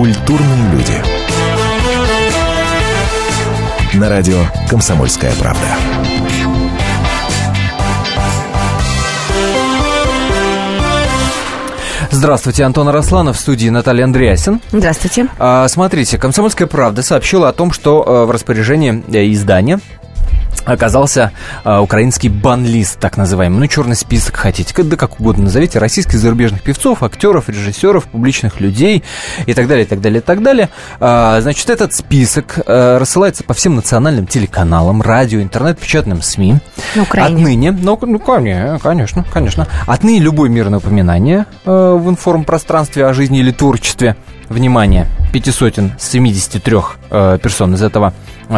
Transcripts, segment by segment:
Культурные люди. На радио «Комсомольская правда». Здравствуйте, Антон Арасланов, в студии Наталья Андреассен. Здравствуйте. Смотрите, «Комсомольская правда» сообщила о том, что в распоряжении издания оказался украинский бан-лист, так называемый, черный список, хотите, да как угодно назовите, российских зарубежных певцов, актеров, режиссеров, публичных людей и так далее, и так далее, и так далее. Значит, этот список рассылается по всем национальным телеканалам, радио, интернет, печатным СМИ. На Украине. Отныне, конечно. Отныне любое мирное упоминание в информпространстве о жизни или творчестве, внимание, 573 персон из этого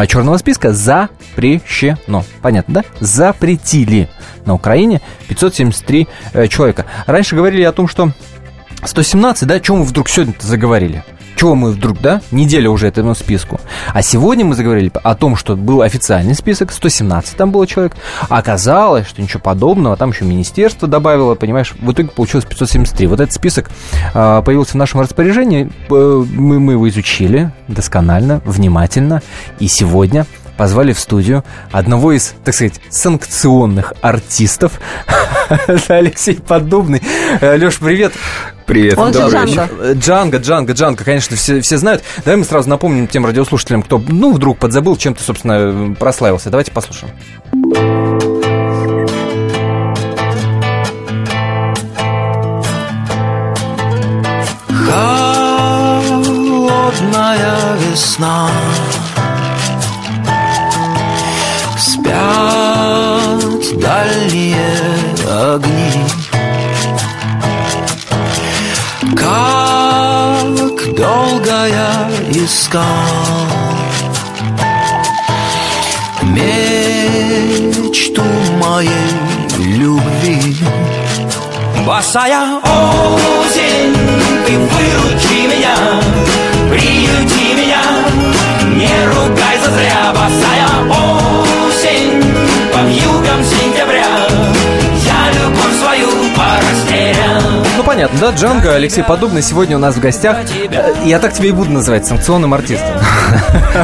черного списка запрещено. Понятно, да? Запретили на Украине 573 человека. Раньше говорили о том, что 117, да? Чего мы вдруг сегодня-то заговорили? Чего мы вдруг, да? Неделя уже этому списку. А сегодня мы заговорили о том, что был официальный список, 117 там было человек. Оказалось, что ничего подобного, там еще министерство добавило, понимаешь, в итоге получилось 573. Вот этот список появился в нашем распоряжении, мы его изучили досконально, внимательно, и сегодня позвали в студию одного из, так сказать, санкционных артистов. Это Алексей Поддубный. Лёш, привет. Привет. Он же Джанго. Джанго, конечно, все знают. Давай мы сразу напомним тем радиослушателям, кто, вдруг подзабыл, чем ты, собственно, прославился. Давайте послушаем. Холодная весна. Спят дальние огни. Как долго я искал мечту моей любви. Босая осень, ты выручи меня, приюти меня, не ругай зазря. Босая осень, по вьюгам сентября, я любовь свою порастерял. Ну, понятно, да, Джанго, Алексей Поддубный сегодня у нас в гостях. Я так тебя и буду называть, санкционным артистом.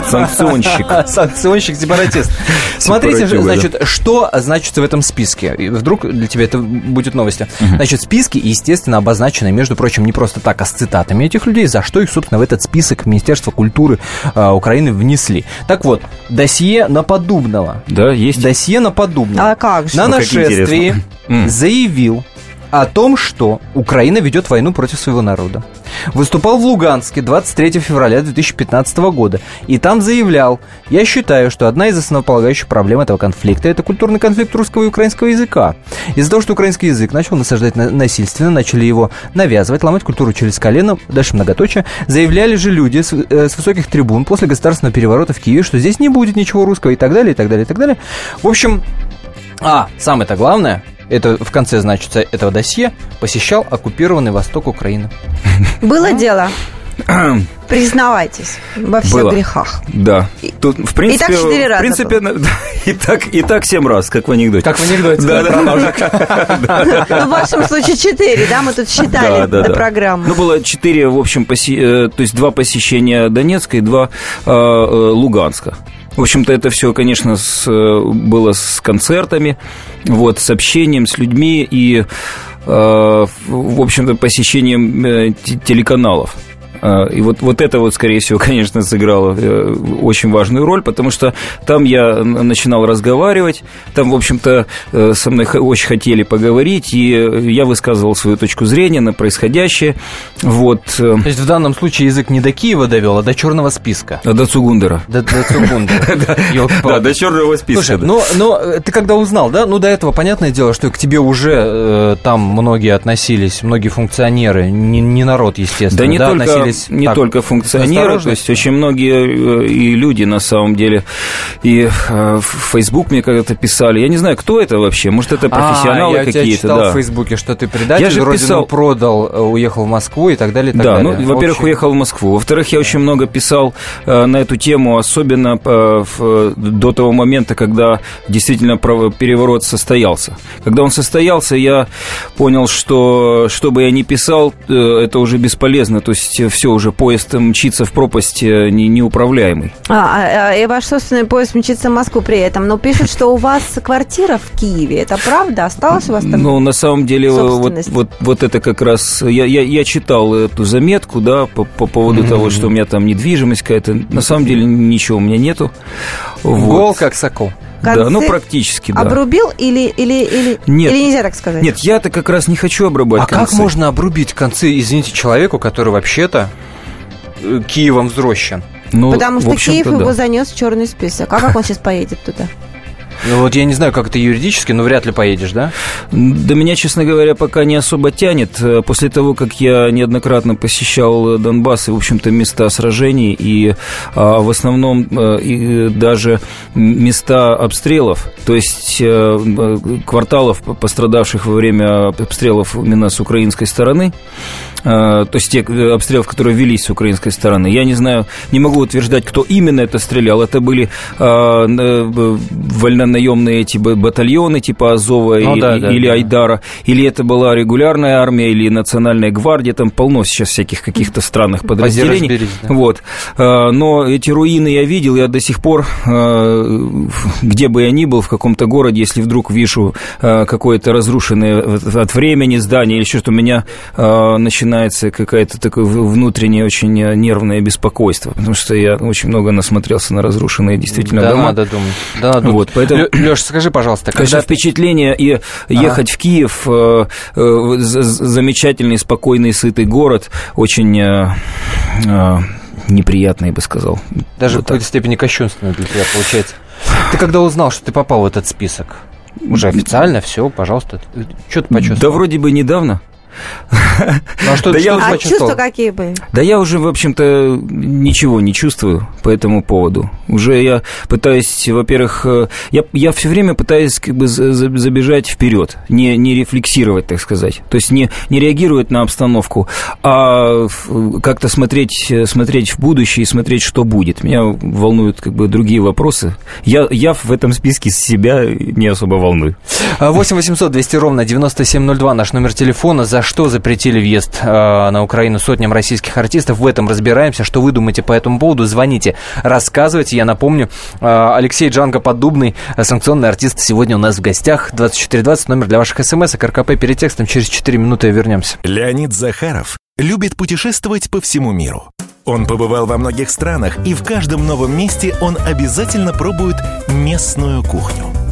Санкционщик. Санкционщик, сепаратист. Смотрите, значит, что значится в этом списке. Вдруг для тебя это будет новостью. Значит, списки, естественно, обозначены, между прочим, не просто так, а с цитатами этих людей, за что их, собственно, в этот список Министерства культуры Украины внесли. Так вот, досье на Поддубного. Да, есть. Досье на Поддубного. А как же? На нашествии заявил о том, что Украина ведет войну против своего народа. Выступал в Луганске 23 февраля 2015 года и там заявлял: «Я считаю, что одна из основополагающих проблем этого конфликта – это культурный конфликт русского и украинского языка. Из-за того, что украинский язык начал насаждать насильственно, начали его навязывать, ломать культуру через колено», дальше многоточие, «заявляли же люди с высоких трибун после государственного переворота в Киеве, что здесь не будет ничего русского» и так далее, и так далее, и так далее. В общем, самое-то главное – это в конце, значит, этого досье посещал оккупированный восток Украины. Было дело. Признавайтесь во всех грехах. Да. Тут, в принципе, и так 4 раза. В принципе, и так 7 раз, как в анекдоте. Как в анекдоте. Да. В вашем случае 4, да, мы тут считали до программы. Ну, было 4, в общем, то есть 2 посещения Донецка и 2 Луганска. В общем-то, это все, конечно, было с концертами, вот, с общением, с людьми и, в общем-то, посещением телеканалов. И вот это, скорее всего, конечно, сыграло очень важную роль, потому что там я начинал разговаривать, там, в общем-то, со мной очень хотели поговорить, и я высказывал свою точку зрения на происходящее. Вот. То есть в данном случае язык не до Киева довел, а до черного списка. А до Цугундера. До Цугундера. Да, до черного списка. Слушай, но ты когда узнал, да, до этого, понятное дело, что к тебе уже там многие относились, многие функционеры, не народ, естественно. Да, не только. Не так, только функционеры, то есть очень многие и люди, на самом деле, и в Facebook мне когда-то писали, я не знаю, кто это вообще, может, это профессионалы какие-то. Я читал в Фейсбуке, что ты предатель, я же родину писал, продал, уехал в Москву и так далее, и так далее. Да, во-первых, уехал в Москву, во-вторых, я очень много писал на эту тему, особенно до того момента, когда действительно переворот состоялся. Когда он состоялся, я понял, что бы я ни писал, это уже бесполезно, то есть все уже, поезд мчится в пропасть неуправляемый. И ваш собственный поезд мчится в Москву при этом. Но пишут, что у вас квартира в Киеве. Это правда? Осталось у вас там? Ну, на самом деле, вот это как раз... Я читал эту заметку, да, по поводу того, что у меня там недвижимость какая-то. На самом деле, ничего у меня нету. Гол как сокол. Да, ну практически, да. Обрубил или нет, или нельзя так сказать? Нет, я-то как раз не хочу обрубать концы. А как можно обрубить концы, извините, человеку, который вообще-то Киевом взросшен? Ну, потому что Киев его занес в черный список. А как он сейчас поедет туда? Ну, вот я не знаю, как это юридически, но вряд ли поедешь, да? Да меня, честно говоря, пока не особо тянет. После того, как я неоднократно посещал Донбасс и, в общем-то, места сражений, и в основном и даже места обстрелов, то есть кварталов, пострадавших во время обстрелов именно с украинской стороны, то есть те обстрелы, которые велись с украинской стороны. Я не знаю, не могу утверждать, кто именно это стрелял. Это были вольнонаемные эти батальоны типа Азова, ну, или Айдара, или это была регулярная армия, или национальная гвардия. Там полно сейчас всяких каких-то странных подразделений. Вот. Но эти руины я видел. Я до сих пор, где бы я ни был, в каком-то городе, если вдруг вижу какое-то разрушенное от времени здание или еще что, у меня начинает какое-то такое внутреннее очень нервное беспокойство, потому что я очень много насмотрелся на разрушенные действительно дома. Да, надо думать. Вот, поэтому... Лёш, скажи, пожалуйста, конечно, впечатление и ехать в Киев, замечательный, спокойный, сытый город, очень... неприятно, я бы сказал. Даже вот в какой-то степени кощунственно для тебя получается. Ты когда узнал, что ты попал в этот список? Уже официально, все, пожалуйста. Что ты почувствовал? Да вроде бы недавно. Ну, а чувства какие были? Да я уже, в общем-то, ничего не чувствую по этому поводу. Уже я пытаюсь, во-первых, я все время пытаюсь как бы забежать вперед, не рефлексировать, так сказать. То есть не реагировать на обстановку, а как-то смотреть в будущее и смотреть, что будет. Меня волнуют как бы другие вопросы. Я в этом списке себя не особо волную. 8 800 200 ровно 9702 наш номер телефона. За что запретили въезд на Украину сотням российских артистов? В этом разбираемся. Что вы думаете по этому поводу? Звоните, рассказывайте. Я напомню, Алексей Джанго Поддубный, санкционный артист, сегодня у нас в гостях. 2420, номер для ваших смс-ок, РКП перед текстом. Через 4 минуты вернемся. Леонид Захаров любит путешествовать по всему миру. Он побывал во многих странах, и в каждом новом месте он обязательно пробует местную кухню.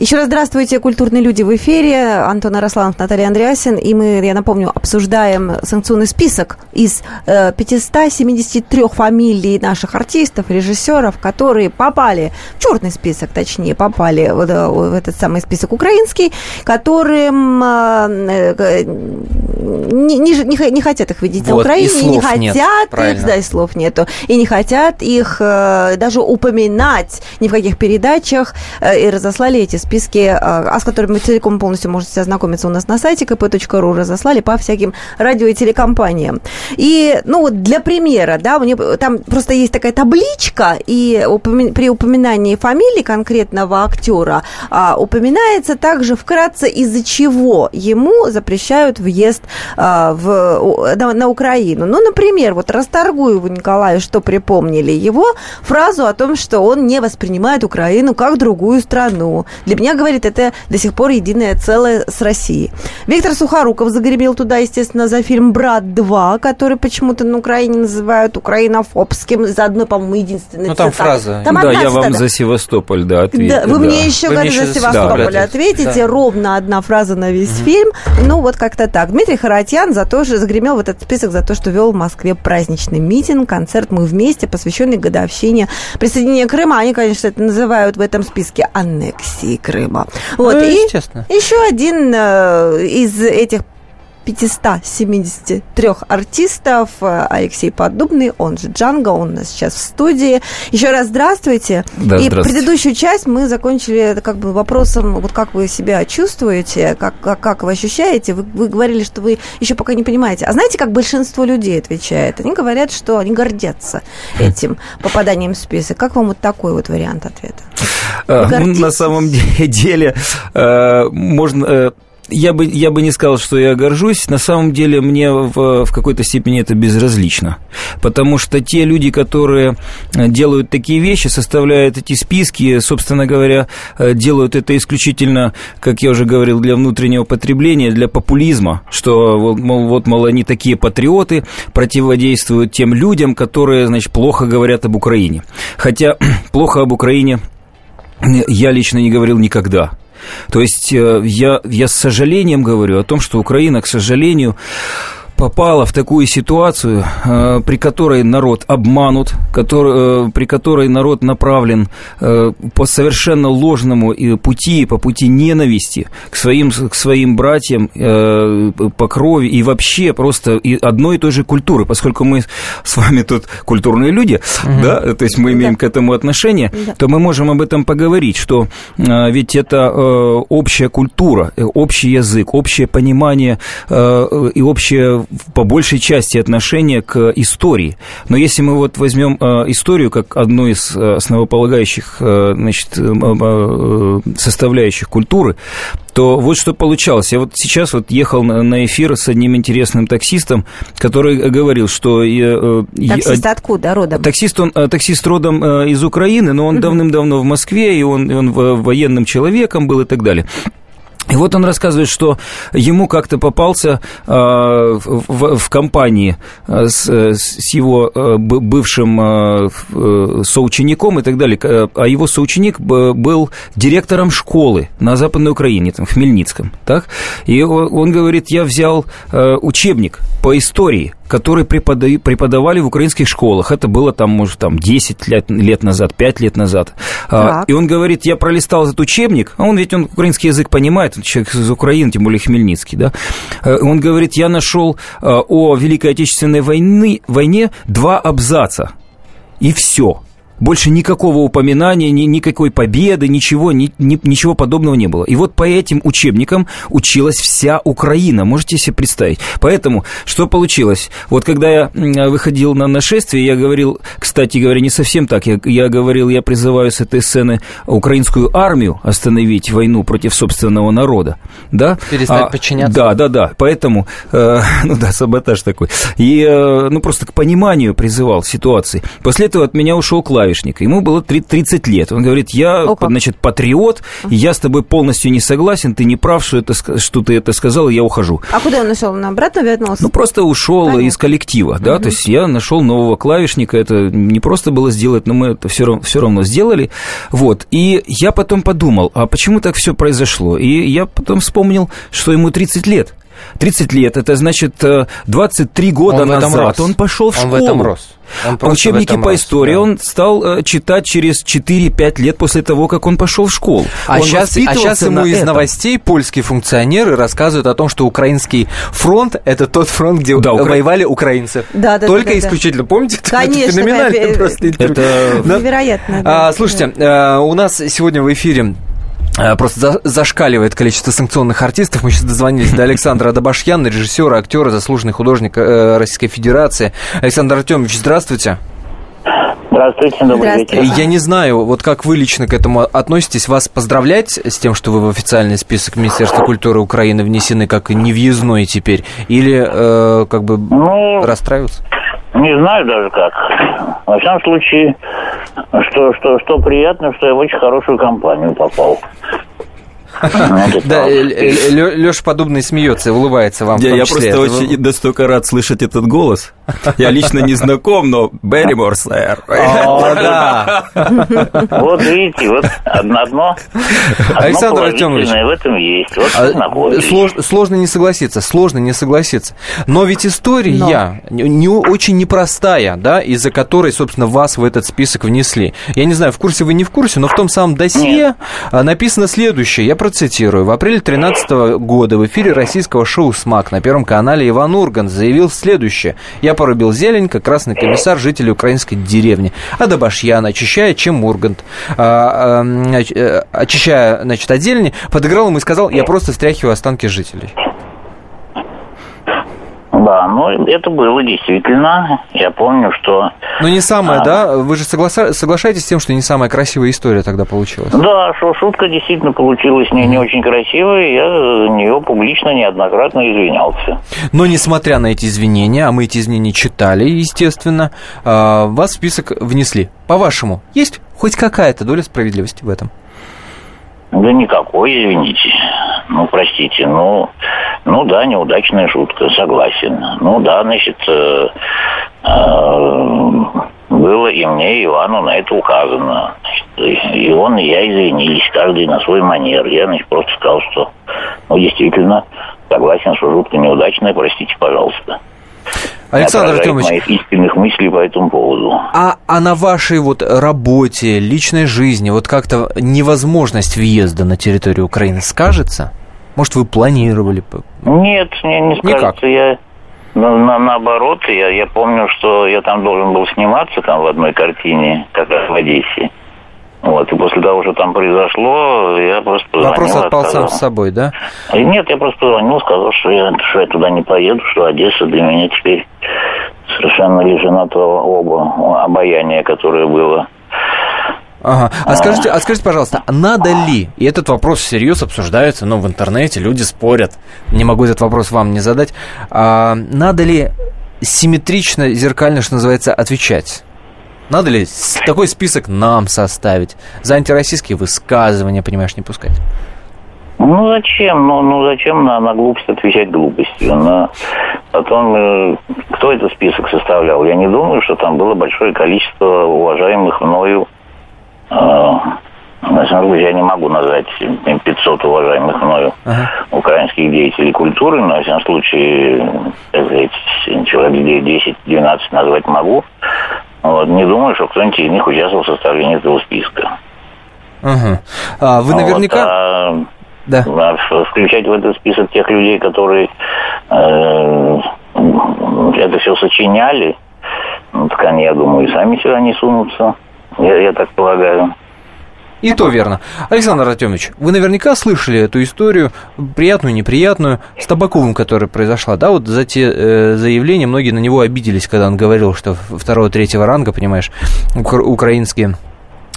Еще раз здравствуйте, культурные люди в эфире. Антон Арасланов, Наталья Андреассен. И мы, я напомню, обсуждаем санкционный список из 573 фамилий наших артистов, режиссеров, которые попали в черный список, точнее, попали в этот самый список украинский, которым не хотят их видеть на Украине, и не хотят их, да, и слов нету, и не хотят их даже упоминать ни в каких передачах, и разослали эти списки, с которыми вы целиком полностью можете ознакомиться у нас на сайте kp.ru, разослали по всяким радио и телекомпаниям. И, ну, вот для примера, да, мне, там просто есть такая табличка, и при упоминании фамилии конкретного актера упоминается также вкратце, из-за чего ему запрещают въезд на Украину. Ну, например, вот Расторгуеву Николаю что припомнили? Его фразу о том, что он не воспринимает Украину как другую страну. страну. Для меня, говорит, это до сих пор единое целое с Россией. Виктор Сухоруков загребил туда, естественно, за фильм «Брат 2», который почему-то на Украине называют украинофобским, заодно, по-моему, единственной цитаты. Ну, там фраза. Там да, я вам за Севастополь, да, ответите. Да, вы мне еще, говорит, за Севастополь ответите. Да. Ровно одна фраза на весь фильм. Ну, вот как-то так. Дмитрий Харатьян за то же загремел в этот список за то, что вел в Москве праздничный митинг, концерт «Мы вместе», посвященный годовщине присоединения Крыма. Они, конечно, это называют в этом списке аннексией Крыма. Вот, ну, и еще один из этих 573 артистов, Алексей Поддубный, он же Джанго, он у нас сейчас в студии. Еще раз здравствуйте. Да, и здравствуйте. Предыдущую часть мы закончили как бы вопросом, вот как вы себя чувствуете, как вы ощущаете. Вы говорили, что вы еще пока не понимаете. А знаете, как большинство людей отвечает? Они говорят, что они гордятся этим попаданием в список. Как вам вот такой вот вариант ответа? Ну, на самом деле, можно... Я бы не сказал, что я горжусь. На самом деле мне в какой-то степени это безразлично. Потому что те люди, которые делают такие вещи, составляют эти списки, собственно говоря, делают это исключительно, как я уже говорил, для внутреннего потребления, для популизма. Что, мол, они такие патриоты, противодействуют тем людям, которые, значит, плохо говорят об Украине. Хотя плохо об Украине я лично не говорил никогда. То есть я с сожалением говорю о том, что Украина, к сожалению, попала в такую ситуацию, при которой народ обманут, при которой народ направлен по совершенно ложному пути, по пути ненависти к своим братьям по крови и вообще просто одной и той же культуры, поскольку мы с вами тут культурные люди, да, то есть мы имеем к этому отношение, то мы можем об этом поговорить, что ведь это общая культура, общий язык, общее понимание и общее по большей части отношение к истории. Но если мы вот возьмем историю как одну из основополагающих, значит, составляющих культуры, то вот что получалось. Я вот сейчас вот ехал на эфир с одним интересным таксистом, который говорил, что... Таксист откуда родом? Таксист родом из Украины, но он давным-давно в Москве, и он военным человеком был и так далее. И вот он рассказывает, что ему как-то попался в компании с его бывшим соучеником и так далее. А его соученик был директором школы на Западной Украине, там, в Хмельницком. Так? И он говорит, я взял учебник по истории, которые преподавали в украинских школах. Это было, там, может, там, 10 лет назад, 5 лет назад. Так. И он говорит, я пролистал этот учебник, а он украинский язык понимает, он человек из Украины, тем более Хмельницкий, да. Он говорит, я нашел о Великой Отечественной войне 2 абзаца, и все. Больше никакого упоминания, никакой победы, ничего подобного не было. И вот по этим учебникам училась вся Украина. Можете себе представить? Поэтому что получилось? Вот когда я выходил на нашествие, я говорил, кстати говоря, не совсем так. Я говорил, я призываю с этой сцены украинскую армию остановить войну против собственного народа. Да? Перестать подчиняться. Да. Поэтому, саботаж такой. И, просто к пониманию призывал ситуации. После этого от меня ушел класс. Ему было 30 лет. Он говорит, я, значит, патриот, я с тобой полностью не согласен, ты не прав, что ты это сказал, и я ухожу. А куда он ушел? Он обратно вернулся? Ну, просто ушел из коллектива, да, то есть я нашел нового клавишника, это не просто было сделать, но мы это все равно сделали, вот. И я потом подумал, а почему так все произошло? И я потом вспомнил, что ему 30 лет. 30 лет, это значит 23 года назад он пошел в школу. Он в этом рос. Учебники по истории он стал читать через 4-5 лет после того, как он пошел в школу. А сейчас ему из новостей польские функционеры рассказывают о том, что украинский фронт – это тот фронт, где воевали украинцы. Да, только исключительно. Да. Помните? Конечно. Это феноменально просто. Это невероятно. Да. Слушайте, у нас сегодня в эфире просто зашкаливает количество санкционных артистов. Мы сейчас дозвонились до Александра Адабашьяна, режиссера, актера, заслуженный художник Российской Федерации. Александр Артемович, здравствуйте. Здравствуйте, добрый вечер. Я не знаю, вот как вы лично к этому относитесь. Вас поздравлять с тем, что вы в официальный список Министерства культуры Украины внесены как невъездной теперь? Или расстраиваться? Не знаю даже как. Во всяком случае, Что приятно, что я в очень хорошую компанию попал. Да, Леша Поддубный смеется, улыбается вам. Я просто очень настолько рад слышать этот голос. Я лично не знаком, но Берримор, сэр. О, да. Вот видите, вот одно положительное в этом есть. Сложно не согласиться. Но ведь история очень непростая, да, из-за которой, собственно, вас в этот список внесли. Я не знаю, в курсе вы не в курсе, но в том самом досье написано следующее. Я процитирую. В апреле 2013 года в эфире российского шоу «Смак» на Первом канале Иван Ургант заявил следующее. Я порубил зелень, как красный комиссар, жителей украинской деревни. Адабашьян, очищая от зелени, подыграл ему и сказал, я просто встряхиваю останки жителей. Да, ну это было действительно. Я помню, что... Ну не самая, да? Вы же соглашаетесь с тем, что не самая красивая история тогда получилась? Да, что шутка действительно получилась не очень красивая, я за нее публично неоднократно извинялся. Но несмотря на эти извинения, а мы эти извинения читали, естественно, вас в список внесли. По-вашему, есть хоть какая-то доля справедливости в этом? Да никакой, извините. Ну, простите, ну да, неудачная шутка, согласен. Ну да, значит, было и мне, и Ивану на это указано. Значит, и он, и я извинились, каждый на свой манер. Я, значит, просто сказал, что, действительно, согласен, что шутка неудачная, простите, пожалуйста. Александр Артемович, моих истинных мыслей по этому поводу. А на вашей вот работе, личной жизни, вот как-то невозможность въезда на территорию Украины скажется? Может, вы планировали? Нет, не скажется. Я, наоборот, я помню, что я там должен был сниматься там в одной картине, как раз в Одессе. Вот, и после того, что там произошло, я просто позвонил. Вопрос отпал сам с собой, да? И нет, я просто позвонил, сказал, что я туда не поеду, что Одесса для меня теперь совершенно лишена того обаяния, которое было. Ага. Скажите, пожалуйста, надо ли, и этот вопрос всерьез обсуждается, но в интернете люди спорят, не могу этот вопрос вам не задать, надо ли симметрично, зеркально, что называется, отвечать? Надо ли такой список нам составить? За антироссийские высказывания, понимаешь, не пускать? Ну, зачем? Зачем на глупость отвечать глупостью? Потом, кто этот список составлял? Я не думаю, что там было большое количество уважаемых мною... На самом деле, я не могу назвать 500 уважаемых мною украинских деятелей культуры, но, во всяком случае, так сказать, человек 10-12 назвать могу. Вот, не думаю, что кто-нибудь из них участвовал в составлении этого списка. Угу. Вы наверняка... включать в этот список тех людей, которые это все сочиняли, так они, я думаю, и сами сюда не сунутся, я так полагаю. И то верно. Александр Артемович, вы наверняка слышали эту историю, приятную, неприятную, с Табаковым, которая произошла, да, вот за те заявления, многие на него обиделись, когда он говорил, что 2-3 ранга, понимаешь, украинские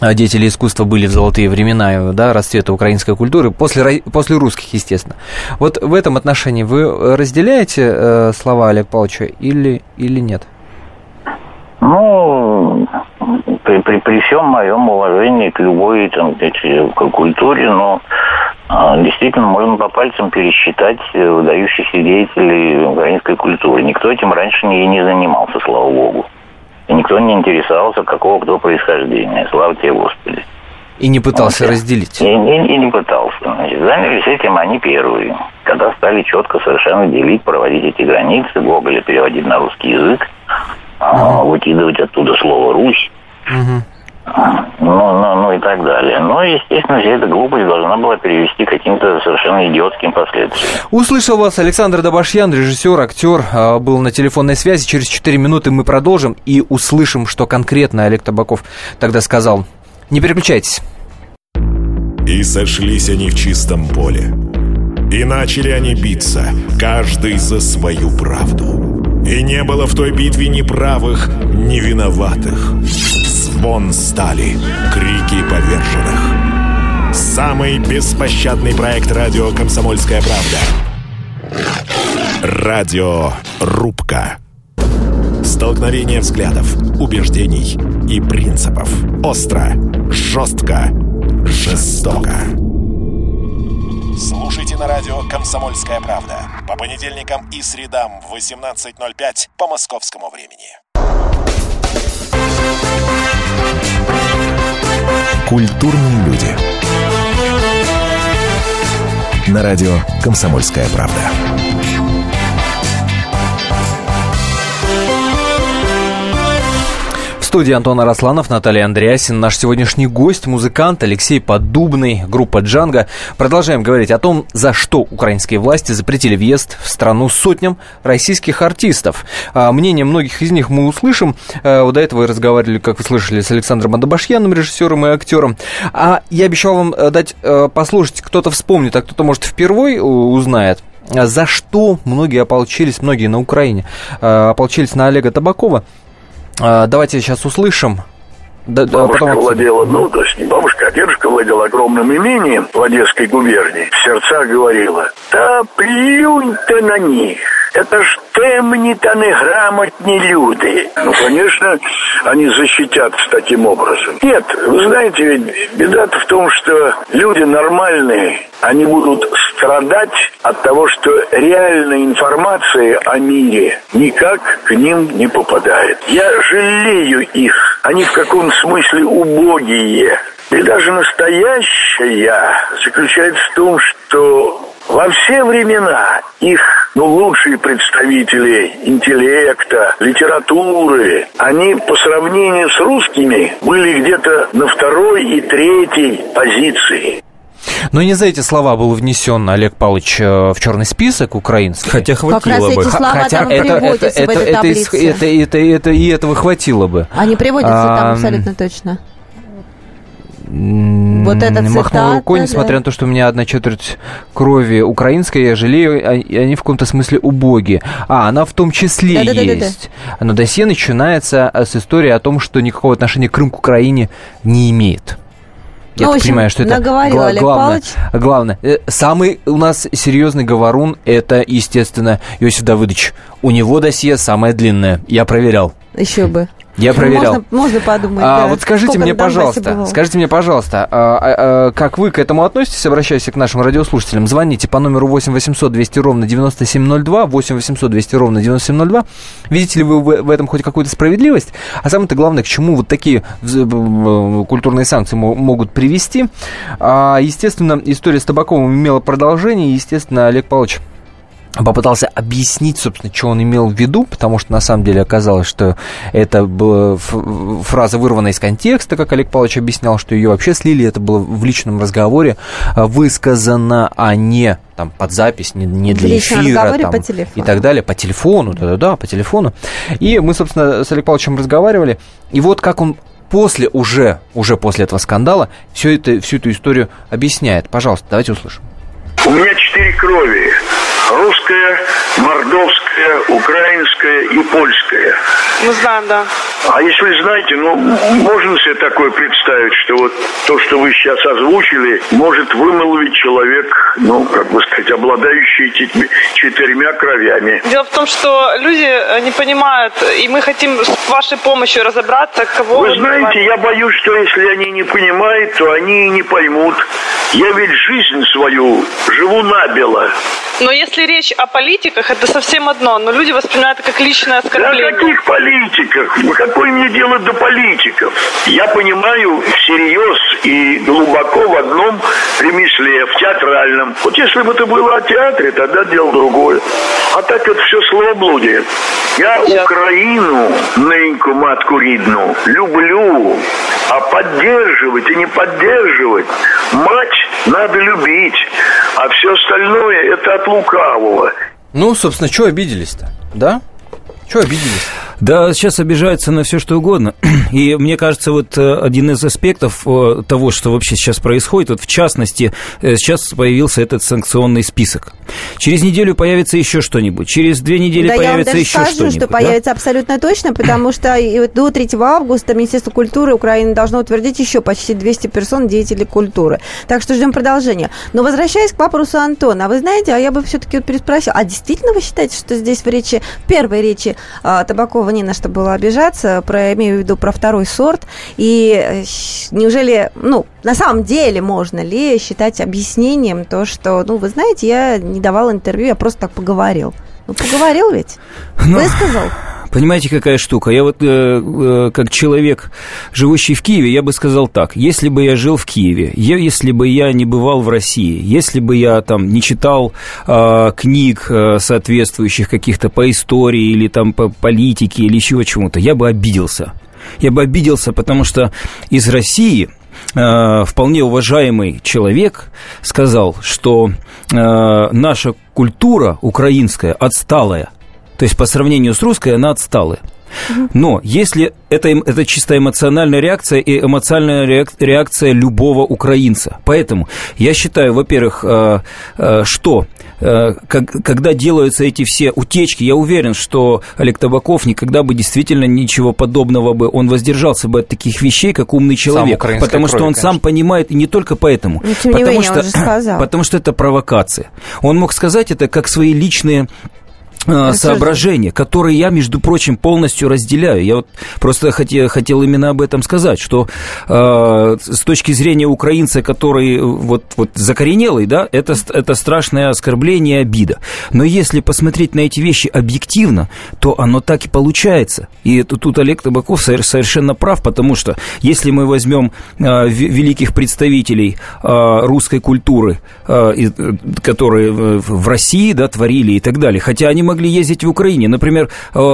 деятели искусства были в золотые времена, да, расцвета украинской культуры, после русских, естественно. Вот в этом отношении вы разделяете слова Олега Павловича или нет? При всем моем уважении к любой там, к культуре, но действительно можно по пальцам пересчитать выдающихся деятелей украинской культуры. Никто этим раньше не занимался, слава богу. И никто не интересовался, какого кто происхождения. Слава тебе, Господи. И не пытался разделить. И не пытался. Значит, занялись этим они первые. Когда стали четко совершенно делить, проводить эти границы, Гоголя переводить на русский язык, выкидывать оттуда слово «Русь». И так далее. Но, естественно, вся эта глупость должна была перевести к каким-то совершенно идиотским последствиям. Услышал вас Александр Адабашьян, режиссер, актер, был на телефонной связи. Через 4 минуты мы продолжим и услышим, что конкретно Олег Табаков тогда сказал. Не переключайтесь. И сошлись они в чистом поле. И начали они биться, каждый за свою правду. И не было в той битве ни правых, ни виноватых. Звон стали, крики поверженных. Самый беспощадный проект радио «Комсомольская правда». Радио «Рубка». Столкновение взглядов, убеждений и принципов. Остро, жестко, жестоко. Слушайте на радио «Комсомольская правда» по понедельникам и средам в 18:05 по московскому времени. Культурные люди. На радио «Комсомольская правда». В студии Антон Арасланов, Наталия Андреассен. Наш сегодняшний гость – музыкант Алексей Поддубный, группа «Джанго». Продолжаем говорить о том, за что украинские власти запретили въезд в страну сотням российских артистов. Мнение многих из них мы услышим. Вот до этого и разговаривали, как вы слышали, с Александром Адабашьяном, режиссером и актером. А я обещал вам дать послушать. Кто-то вспомнит, а кто-то, может, впервые узнает, за что многие ополчились, многие на Украине, ополчились на Олега Табакова. Давайте сейчас услышим. Бабушка потом... владела, ну, то есть не бабушка, а дедушка владела огромным имением в Одесской губернии. В сердцах говорила: «Да плюнь-то на них! Это ж темні-то неграмотні люди». Ну, конечно, они защитятся таким образом. Нет, вы знаете, ведь беда-то в том, что люди нормальные, они будут страдать от того, что реальная информация о мире никак к ним не попадает. Я жалею их. Они в каком смысле убогие. И даже настоящая заключается в том, что во все времена их, лучшие представители интеллекта, литературы, они по сравнению с русскими были где-то на второй и третьей позиции. Но не за эти слова был внесен Олег Павлович в черный список украинский. Хотя хватило бы. Хотя это и этого хватило бы. Они приводятся там абсолютно точно. Вот это цитата. Махнул рукой, несмотря на то, что у меня 1/4 крови украинская, я жалею, они в каком-то смысле убогие. А, она в том числе есть. Но досье начинается с истории о том, что никакого отношения Крым к Украине не имеет. Я понимаю, что это главное. Самый у нас серьезный говорун – это, естественно, Йосиф Давыдович. У него досье самое длинное. Я проверял. Еще бы. Я проверял. Можно подумать, да. Вот скажите мне, пожалуйста, как вы к этому относитесь, обращаясь к нашим радиослушателям. Звоните по номеру 8 800 200 ровно 9702, 8 800 200 ровно 9702. Видите ли вы в этом хоть какую-то справедливость? А самое-то главное, к чему вот такие культурные санкции могут привести. Естественно, история с Табаковым имела продолжение, и, естественно, Олег Павлович попытался объяснить, собственно, что он имел в виду, потому что, на самом деле, оказалось, что это была фраза, вырванная из контекста, как Олег Павлович объяснял, что ее вообще слили, это было в личном разговоре высказано, а не там, под запись, не для эфира там, и так далее, по телефону, да-да-да, по телефону. И мы, собственно, с Олегом Павловичем разговаривали, и вот как он после, уже после этого скандала всю эту историю объясняет. Пожалуйста, давайте услышим. У меня 4 крови. Русская, мордовская, украинская и польская. Мы знаем, да. А если знаете, можно себе такое представить, что вот то, что вы сейчас озвучили, может вымолвить человек, обладающий 4 кровями. Дело в том, что люди не понимают, и мы хотим с вашей помощью разобраться, кого... Вы знаете, я боюсь, что если они не понимают, то они и не поймут. Я ведь жизнь свою живу набело. Но если речь о политиках, это совсем одно, но люди воспринимают это как личное оскорбление. О каких политиках? Какое мне дело до политиков? Я понимаю всерьез и глубоко в одном ремесле, в театральном. Вот если бы это было о театре, тогда дело другое. А так это все словоблудие. Я Украину, ныньку матку ридну, люблю. А поддерживать и не поддерживать мать надо любить. А все остальное – это от лукавого. Собственно, что обиделись-то, да? Что обиделись? Да, сейчас обижаются на все, что угодно. И мне кажется, вот один из аспектов того, что вообще сейчас происходит, вот в частности, сейчас появился этот санкционный список. Через неделю появится еще что-нибудь, через 2 недели появится еще что-нибудь. Да, я вам даже скажу, что появится абсолютно точно, потому что до 3 августа Министерство культуры Украины должно утвердить еще почти 200 персон, деятелей культуры. Так что ждем продолжения. Но возвращаясь к вопросу Антона, а вы знаете, я бы все-таки переспросила, а действительно вы считаете, что здесь в первой речи Табакова Такого не на что было обижаться. Я имею в виду про второй сорт. И неужели, на самом деле можно ли считать объяснением то, что, вы знаете, я не давал интервью, я просто так поговорил. Поговорил ведь, высказал. Понимаете, какая штука? Я как человек, живущий в Киеве, я бы сказал так. Если бы я жил в Киеве, если бы я не бывал в России, если бы я там не читал книг соответствующих каких-то по истории или там по политике или еще чему-то, я бы обиделся. Я бы обиделся, потому что из России... вполне уважаемый человек сказал, что наша культура украинская отсталая. То есть, по сравнению с русской, она отсталая. Но если это чисто эмоциональная реакция и эмоциональная реакция любого украинца. Поэтому я считаю, во-первых, что когда делаются эти все утечки, я уверен, что Олег Табаков никогда бы действительно ничего подобного бы, он воздержался бы от таких вещей, как умный человек, потому что он сам понимает, и не только поэтому, потому что это провокация. Он мог сказать это как свои личные соображения, которые я, между прочим, полностью разделяю. Я просто хотел именно об этом сказать, что с точки зрения украинца, который закоренелый, да, это страшное оскорбление и обида. Но если посмотреть на эти вещи объективно, то оно так и получается. И тут Олег Табаков совершенно прав, потому что если мы возьмем великих представителей русской культуры, которые в России, да, творили и так далее, хотя они могли ездить в Украине. Например,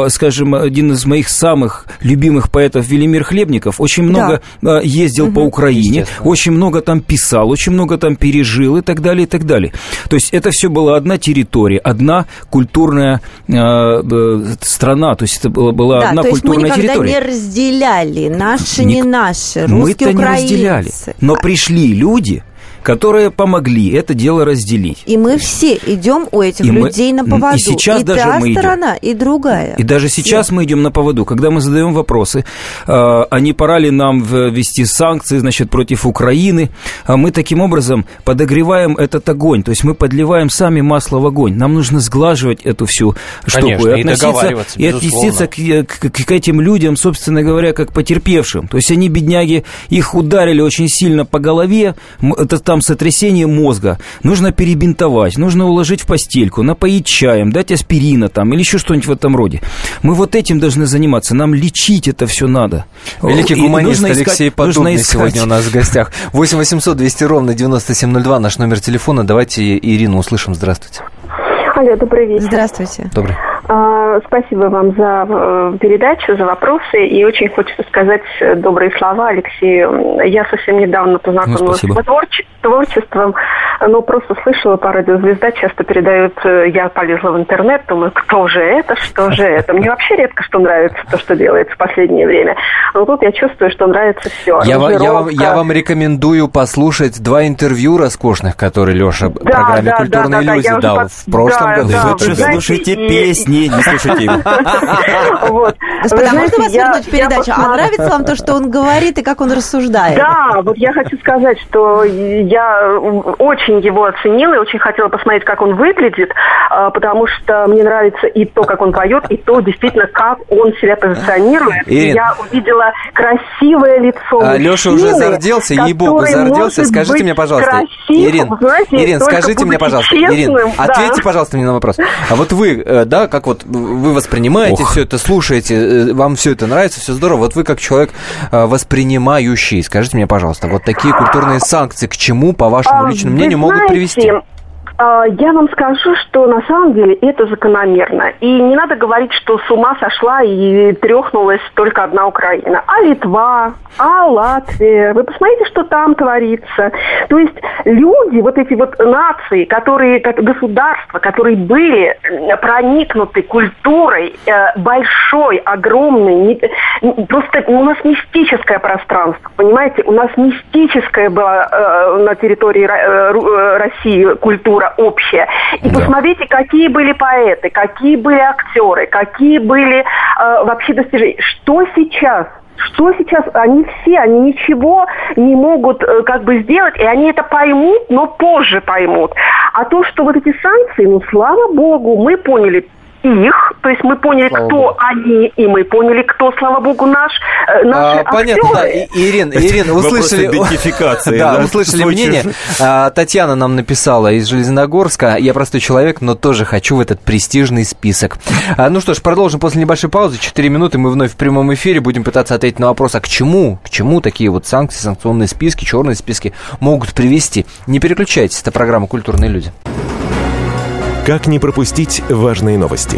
скажем, один из моих самых любимых поэтов Велимир Хлебников очень много ездил по Украине, очень много там писал, очень много там пережил и так далее, и так далее. То есть это все была одна территория, одна культурная страна, то есть это была одна культурная территория. Мы никогда не разделяли наши, не наши, русские, украинцы. Мы-то не разделяли, но пришли люди, которые помогли это дело разделить. И мы все идем у этих людей на поводу. И сейчас и даже мы идем. И та сторона, и другая. И даже сейчас мы идем на поводу. Когда мы задаем вопросы, а не пора ли нам ввести санкции, против Украины, мы таким образом подогреваем этот огонь. То есть мы подливаем сами масло в огонь. Нам нужно сглаживать эту всю штуку. Конечно, и договариваться, безусловно. И относиться к этим людям, собственно говоря, как потерпевшим. То есть они, бедняги, их ударили очень сильно по голове. Это там сотрясение мозга, нужно перебинтовать, нужно уложить в постельку, напоить чаем, дать аспирина там или еще что-нибудь в этом роде. Мы этим должны заниматься, нам лечить это все надо. Великий гуманист Алексей Поддубный сегодня у нас в гостях. 8 800 200 ровно 9702 наш номер телефона. Давайте Ирину услышим. Здравствуйте. Алло, добрый вечер. Здравствуйте. Добрый. Спасибо вам за передачу, за вопросы. И очень хочется сказать добрые слова Алексею. Я совсем недавно познакомилась с творчеством. Просто слышала по радио «Звезда», часто передают. Я полезла в интернет, думаю, кто же это, что же это. Мне вообще редко что нравится, то, что делается в последнее время. Но тут я чувствую, что нравится все. Я вам рекомендую послушать два интервью роскошных, которые Леша в программе «Культурные иллюзии» дал в прошлом году. Лучше слушайте песни. Не слушайте его. Господа, можно вас вернуть в передачу? А нравится вам то, что он говорит и как он рассуждает? Да, я хочу сказать, что я очень его оценила и очень хотела посмотреть, как он выглядит, потому что мне нравится и то, как он поет, и то, действительно, как он себя позиционирует. Ирина, я увидела красивое лицо мужчины, Леша уже зарделся, ей-богу, зарделся. Скажите мне, пожалуйста, Ирина, скажите мне, пожалуйста, ответьте, пожалуйста, мне на вопрос. А вы, как вы воспринимаете все это, слушаете, вам все это нравится, все здорово. Вы как человек воспринимающий, скажите мне, пожалуйста, такие культурные санкции к чему, по вашему личному мнению, могут привести? Я вам скажу, что на самом деле это закономерно. И не надо говорить, что с ума сошла и трехнулась только одна Украина. А Литва, а Латвия. Вы посмотрите, что там творится. То есть люди, эти нации, которые, государства, которые были проникнуты культурой большой, огромной, просто у нас мистическое пространство, понимаете? У нас мистическое было на территории России культура общая. И посмотрите, какие были поэты, какие были актеры, какие были вообще достижения. Что сейчас? Они ничего не могут сделать, и они это поймут, но позже поймут. А то, что эти санкции, слава богу, мы поняли их, то есть мы поняли, слава кто Богу. Они, и мы поняли, кто, слава Богу, наши актеры. Понятно, да. Ирина, услышали... да, да, услышали мнение. Татьяна нам написала из Железногорска. Я простой человек, но тоже хочу в этот престижный список. Ну что ж, продолжим после небольшой паузы. 4 минуты мы вновь в прямом эфире. Будем пытаться ответить на вопрос, а к чему такие вот санкции, санкционные списки, черные списки могут привести. Не переключайтесь, это программа «Культурные люди». Как не пропустить важные новости?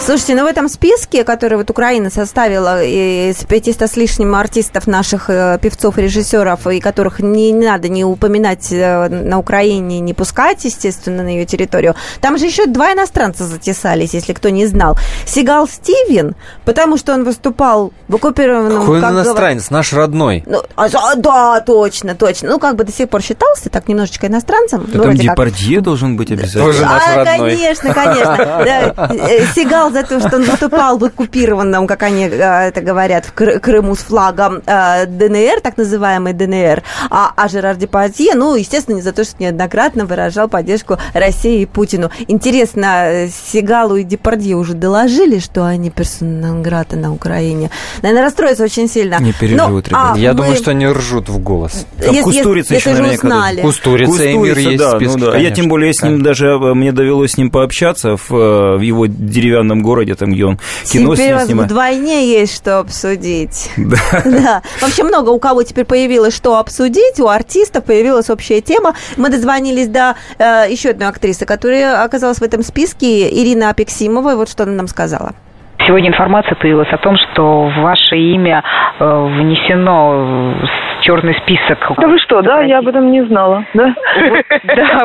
Слушайте, ну в этом списке, который вот Украина составила из 500 с лишним артистов наших, певцов, режиссеров, и которых не надо не упоминать на Украине, не пускать, естественно, на ее территорию, там же еще 2 иностранца затесались, если кто не знал. Сигал Стивен, потому что он выступал в оккупированном... Какой он иностранец, наш родной. Ну, да, точно. Ну, как бы до сих пор считался так немножечко иностранцем. Да, ну, там Депардье должен быть обязательно. Тоже наш родной. Конечно. Сигал за то, что он выступал в оккупированном, как они это говорят, в Крыму с флагом ДНР, так называемый ДНР, а Жерар Депардье, ну, естественно, не за то, что неоднократно выражал поддержку России и Путину. Интересно, Сигалу и Депардье уже доложили, что они персона нон грата на Украине. Наверное, расстроятся очень сильно. Не переживут, ребята. Я думаю, что они ржут в голос. Кустурица еще наверняка. Кустурица, Эмир есть в списке, конечно. Я, тем более, с ним даже, мне довелось с ним пообщаться в его деревянном городе, там, где он кино снимает. Теперь у вас вдвойне есть что обсудить. Да. Вообще много у кого теперь появилось что обсудить, у артистов появилась общая тема. Мы дозвонились до еще одной актрисы, которая оказалась в этом списке, Ирина Апексимова, и вот что она нам сказала. Сегодня информация появилась о том, что ваше имя внесено в черный список. Да вы что, да? Я об этом не знала. Да,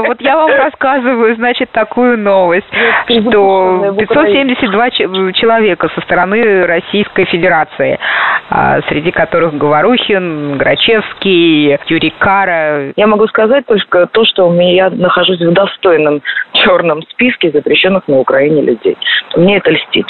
вот я вам рассказываю, значит, такую новость, что 572 человека со стороны Российской Федерации, среди которых Говорухин, Грачевский, Юрий Кара. Я могу сказать только то, что я нахожусь в достойном черном списке запрещенных на Украине людей. Мне это льстит.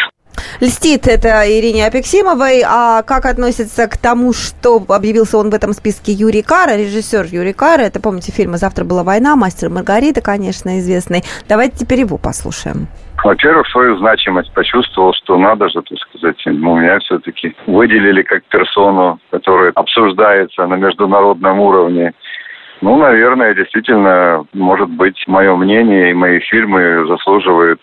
Льстит это Ирине Апексимовой. А как относится к тому, что объявился он в этом списке Юрий Кара, режиссер Юрий Кара? Это, помните, фильмы «Завтра была война», «Мастер и Маргарита», конечно, известный. Давайте теперь его послушаем. Во-первых, свою значимость почувствовал, что надо же, так сказать, у меня все-таки выделили как персону, которая обсуждается на международном уровне. Ну, наверное, действительно, может быть, мое мнение и мои фильмы заслуживают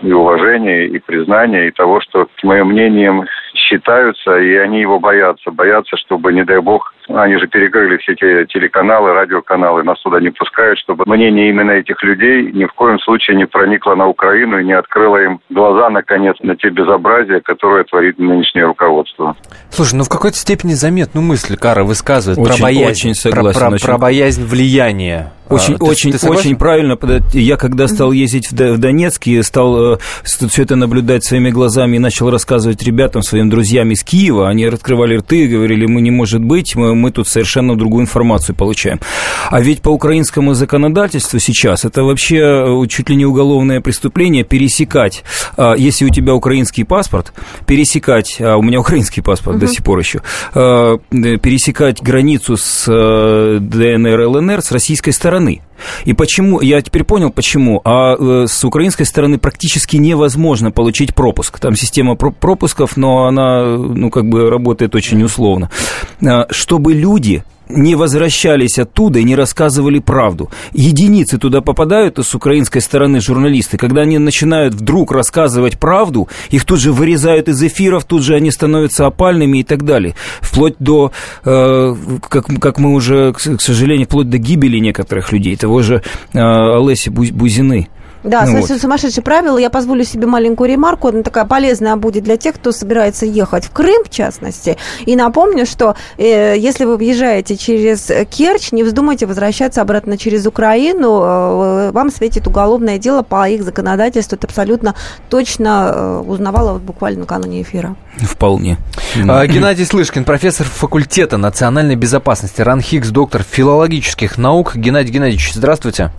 и уважения, и признания, и того, что моим мнением считаются, и они его боятся. Боятся, чтобы, не дай бог, они же перекрыли все те телеканалы, радиоканалы, нас туда не пускают, чтобы мнение именно этих людей ни в коем случае не проникло на Украину и не открыло им глаза, наконец, на те безобразия, которые творит нынешнее руководство. Слушай, ну в какой-то степени заметную мысль Кара высказывает про боязнь влияния. Очень правильно. Я когда стал ездить в Донецк и стал все это наблюдать своими глазами и начал рассказывать ребятам, своим друзьям из Киева, они открывали рты и говорили, мы не может быть, мы тут совершенно другую информацию получаем. А ведь по украинскому законодательству сейчас это вообще чуть ли не уголовное преступление пересекать, если у тебя украинский паспорт, пересекать, а у меня украинский паспорт до сих пор еще, пересекать границу с ДНР, ЛНР, с российской стороны. И почему, я теперь понял, почему. С украинской стороны практически невозможно получить пропуск. Там система пропусков, но она, как бы работает очень условно. Чтобы люди не возвращались оттуда и не рассказывали правду. Единицы туда попадают с украинской стороны журналисты. Когда они начинают вдруг рассказывать правду, их тут же вырезают из эфиров, тут же они становятся опальными и так далее. Вплоть до, как мы уже, к сожалению, вплоть до гибели некоторых людей, того же Олеси Бузины. Да, ну, совсем вот. Сумасшедшие правила. Я позволю себе маленькую ремарку. Она такая полезная будет для тех, кто собирается ехать в Крым, в частности. И напомню, что если вы въезжаете через Керчь, не вздумайте возвращаться обратно через Украину. Вам светит уголовное дело по их законодательству. Это абсолютно точно узнавала вот буквально накануне эфира. Вполне. Геннадий Слышкин, профессор факультета национальной безопасности РАНХиГС, доктор филологических наук. Геннадий Геннадьевич, здравствуйте.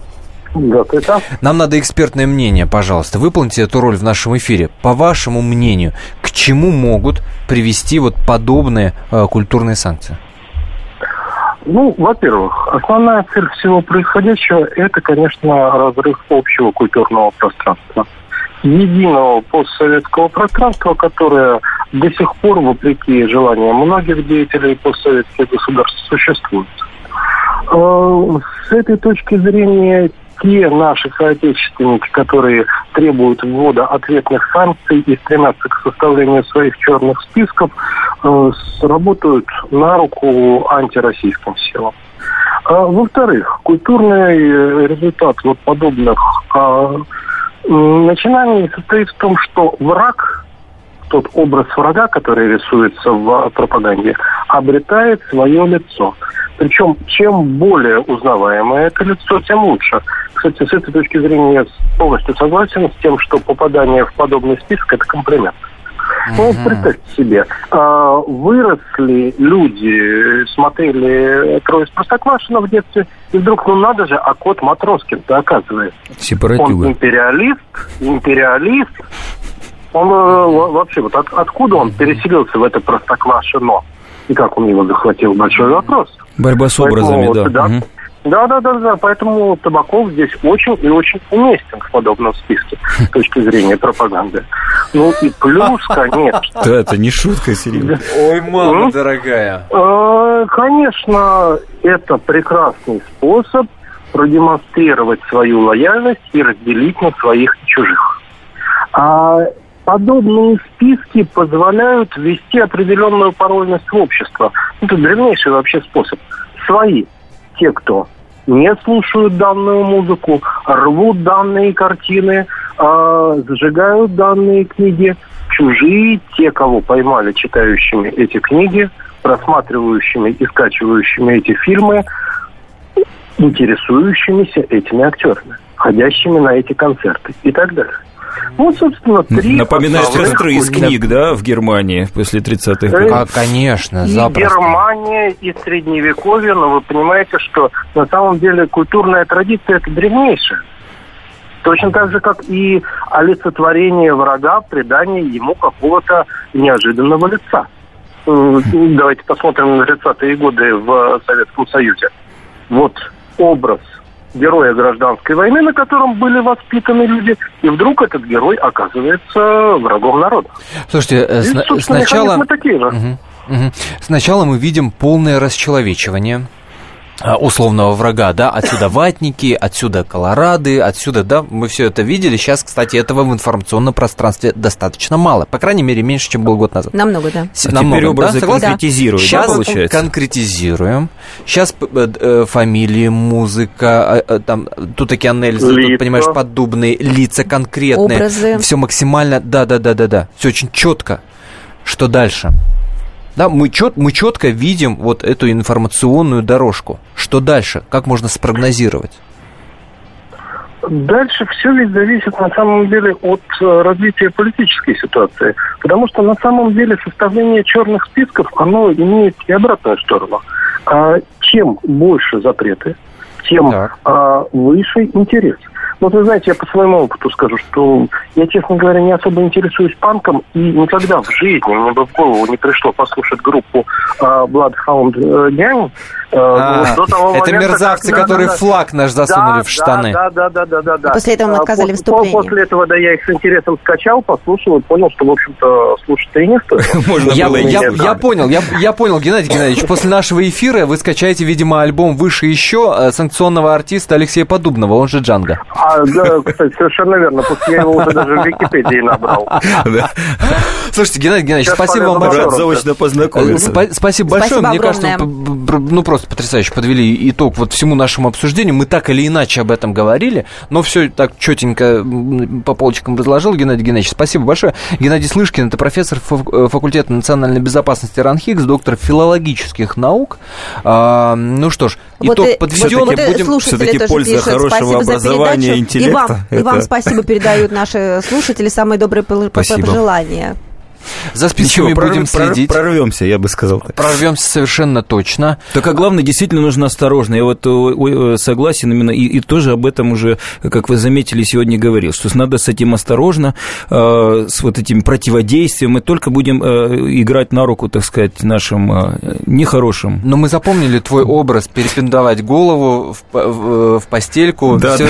Здравствуйте. Нам надо экспертное мнение, пожалуйста. Выполните эту роль в нашем эфире. По вашему мнению, к чему могут привести вот подобные культурные санкции? Ну, во-первых, основная цель всего происходящего – это, конечно, разрыв общего культурного пространства. Единого постсоветского пространства, которое до сих пор, вопреки желаниям многих деятелей постсоветских государств, существует. С этой точки зрения, те наши соотечественники, которые требуют ввода ответных санкций и стремятся к составлению своих черных списков, работают на руку антироссийским силам. Во-вторых, культурный результат вот подобных начинаний состоит в том, что враг, тот образ врага, который рисуется в пропаганде, обретает свое лицо. Причем, чем более узнаваемое это лицо, тем лучше. Кстати, с этой точки зрения я полностью согласен с тем, что попадание в подобный список – это комплимент. Ну, представьте себе, выросли люди, смотрели «Трое из Простоквашино» в детстве, и вдруг, ну надо же, а кот Матроскин-то, оказывается. Сепаративы. Он империалист. Он вообще, вот откуда он переселился в это Простоквашино? И как он его захватил, большой вопрос. Борьба с образами, поэтому, да. Вот, да. Поэтому Табаков здесь очень и очень уместен в подобном списке с точки зрения пропаганды. Ну и плюс, конечно... Да, это не шутка, серьезно. Ой, мама дорогая. Конечно, это прекрасный способ продемонстрировать свою лояльность и разделить на своих и чужих. Подобные списки позволяют ввести определенную парольность в общество. Это древнейший вообще способ. Свои, те, кто не слушают данную музыку, рвут данные картины, сжигают данные книги. Чужие, те, кого поймали читающими эти книги, просматривающими и скачивающими эти фильмы, интересующимися этими актерами, ходящими на эти концерты и так далее. Вот, собственно, три... Напоминаю, сестры из книг, да, в Германии после 30-х годов? А, конечно, запросто. И Германия, и Средневековье, но вы понимаете, что на самом деле культурная традиция – это древнейшая. Точно так же, как и олицетворение врага, придание ему какого-то неожиданного лица. Давайте посмотрим на 30-е годы в Советском Союзе. Вот образ героя гражданской войны, на котором были воспитаны люди, и вдруг этот герой оказывается врагом народа. Слушайте, сначала мы видим полное расчеловечивание условного врага, да, отсюда ватники, отсюда колорады, отсюда, да, мы все это видели. Сейчас, кстати, этого в информационном пространстве достаточно мало, по крайней мере, меньше, чем был год назад. Намного, да. Теперь образы конкретизируем, да, получается? Сейчас конкретизируем. Сейчас фамилии, музыка, там, тут такие анализы, тут, понимаешь, поддубные, лица конкретные. Образы. Все максимально, да, все очень четко. Что дальше? Да, мы четко видим вот эту информационную дорожку. Что дальше? Как можно спрогнозировать? Дальше все ведь зависит на самом деле от развития политической ситуации. Потому что на самом деле составление черных списков, оно имеет и обратную сторону. Чем больше запреты, тем выше интерес. Вот вы знаете, я по своему опыту скажу, что я, честно говоря, не особо интересуюсь панком, и никогда в жизни мне бы в голову не пришло послушать группу Bloodhound Gang. Это мерзавцы, которые флаг наш засунули в штаны. Да. После этого мы отказали вступление. После этого, да, я их с интересом скачал, послушал и понял, что, в общем-то, слушать-то и не стоит. Я понял, Геннадий Геннадьевич, после нашего эфира вы скачаете, видимо, альбом «Выше еще» санкционного артиста Алексея Поддубного, он же Джанго. Да, кстати, совершенно верно. После я его уже даже в Википедии набрал. Слушайте, Геннадий Геннадьевич, спасибо вам большое. Рад заочно познакомиться. Спасибо большое. Мне кажется, ну просто просто потрясающе подвели итог вот всему нашему обсуждению. Мы так или иначе об этом говорили, но все так четенько по полочкам разложил Геннадий Геннадьевич. Спасибо большое. Геннадий Слышкин — это профессор факультета национальной безопасности РАНХиГС, доктор филологических наук. Ну что ж, итог вот подведен. Вот все-таки польза хорошего образования, интеллекта. И вам спасибо передают наши слушатели. Самые добрые пожелания. За списками ничего, будем следить. Прорвемся, я бы сказал так. Прорвемся совершенно точно. Так, а главное, действительно нужно осторожно. Я вот согласен именно, и тоже об этом уже, как вы заметили, сегодня говорил, что надо с этим осторожно, с вот этим противодействием. Мы только будем играть на руку, так сказать, нашим нехорошим. Но мы запомнили твой образ: перепиндовать голову в постельку. Да, все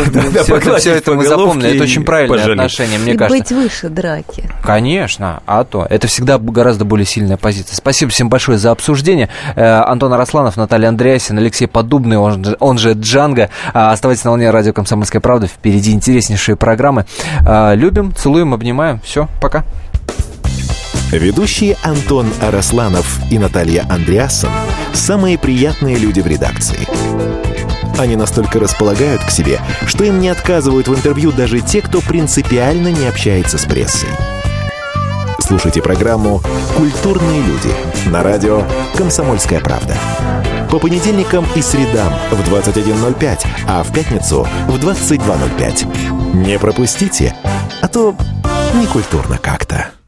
это мы запомнили. Это очень правильное отношение, мне кажется. И быть выше драки. Конечно, а то. Это всегда гораздо более сильная позиция. Спасибо всем большое за обсуждение. Антон Арасланов, Наталья Андреассен, Алексей Поддубный, он же Джанго. Оставайтесь на волне радио «Комсомольская правда». Впереди интереснейшие программы. Любим, целуем, обнимаем. Все, пока. Ведущие Антон Арасланов и Наталья Андреассен – самые приятные люди в редакции. Они настолько располагают к себе, что им не отказывают в интервью даже те, кто принципиально не общается с прессой. Слушайте программу «Культурные люди» на радио «Комсомольская правда». По понедельникам и средам в 21:05, а в пятницу в 22:05. Не пропустите, а то некультурно как-то.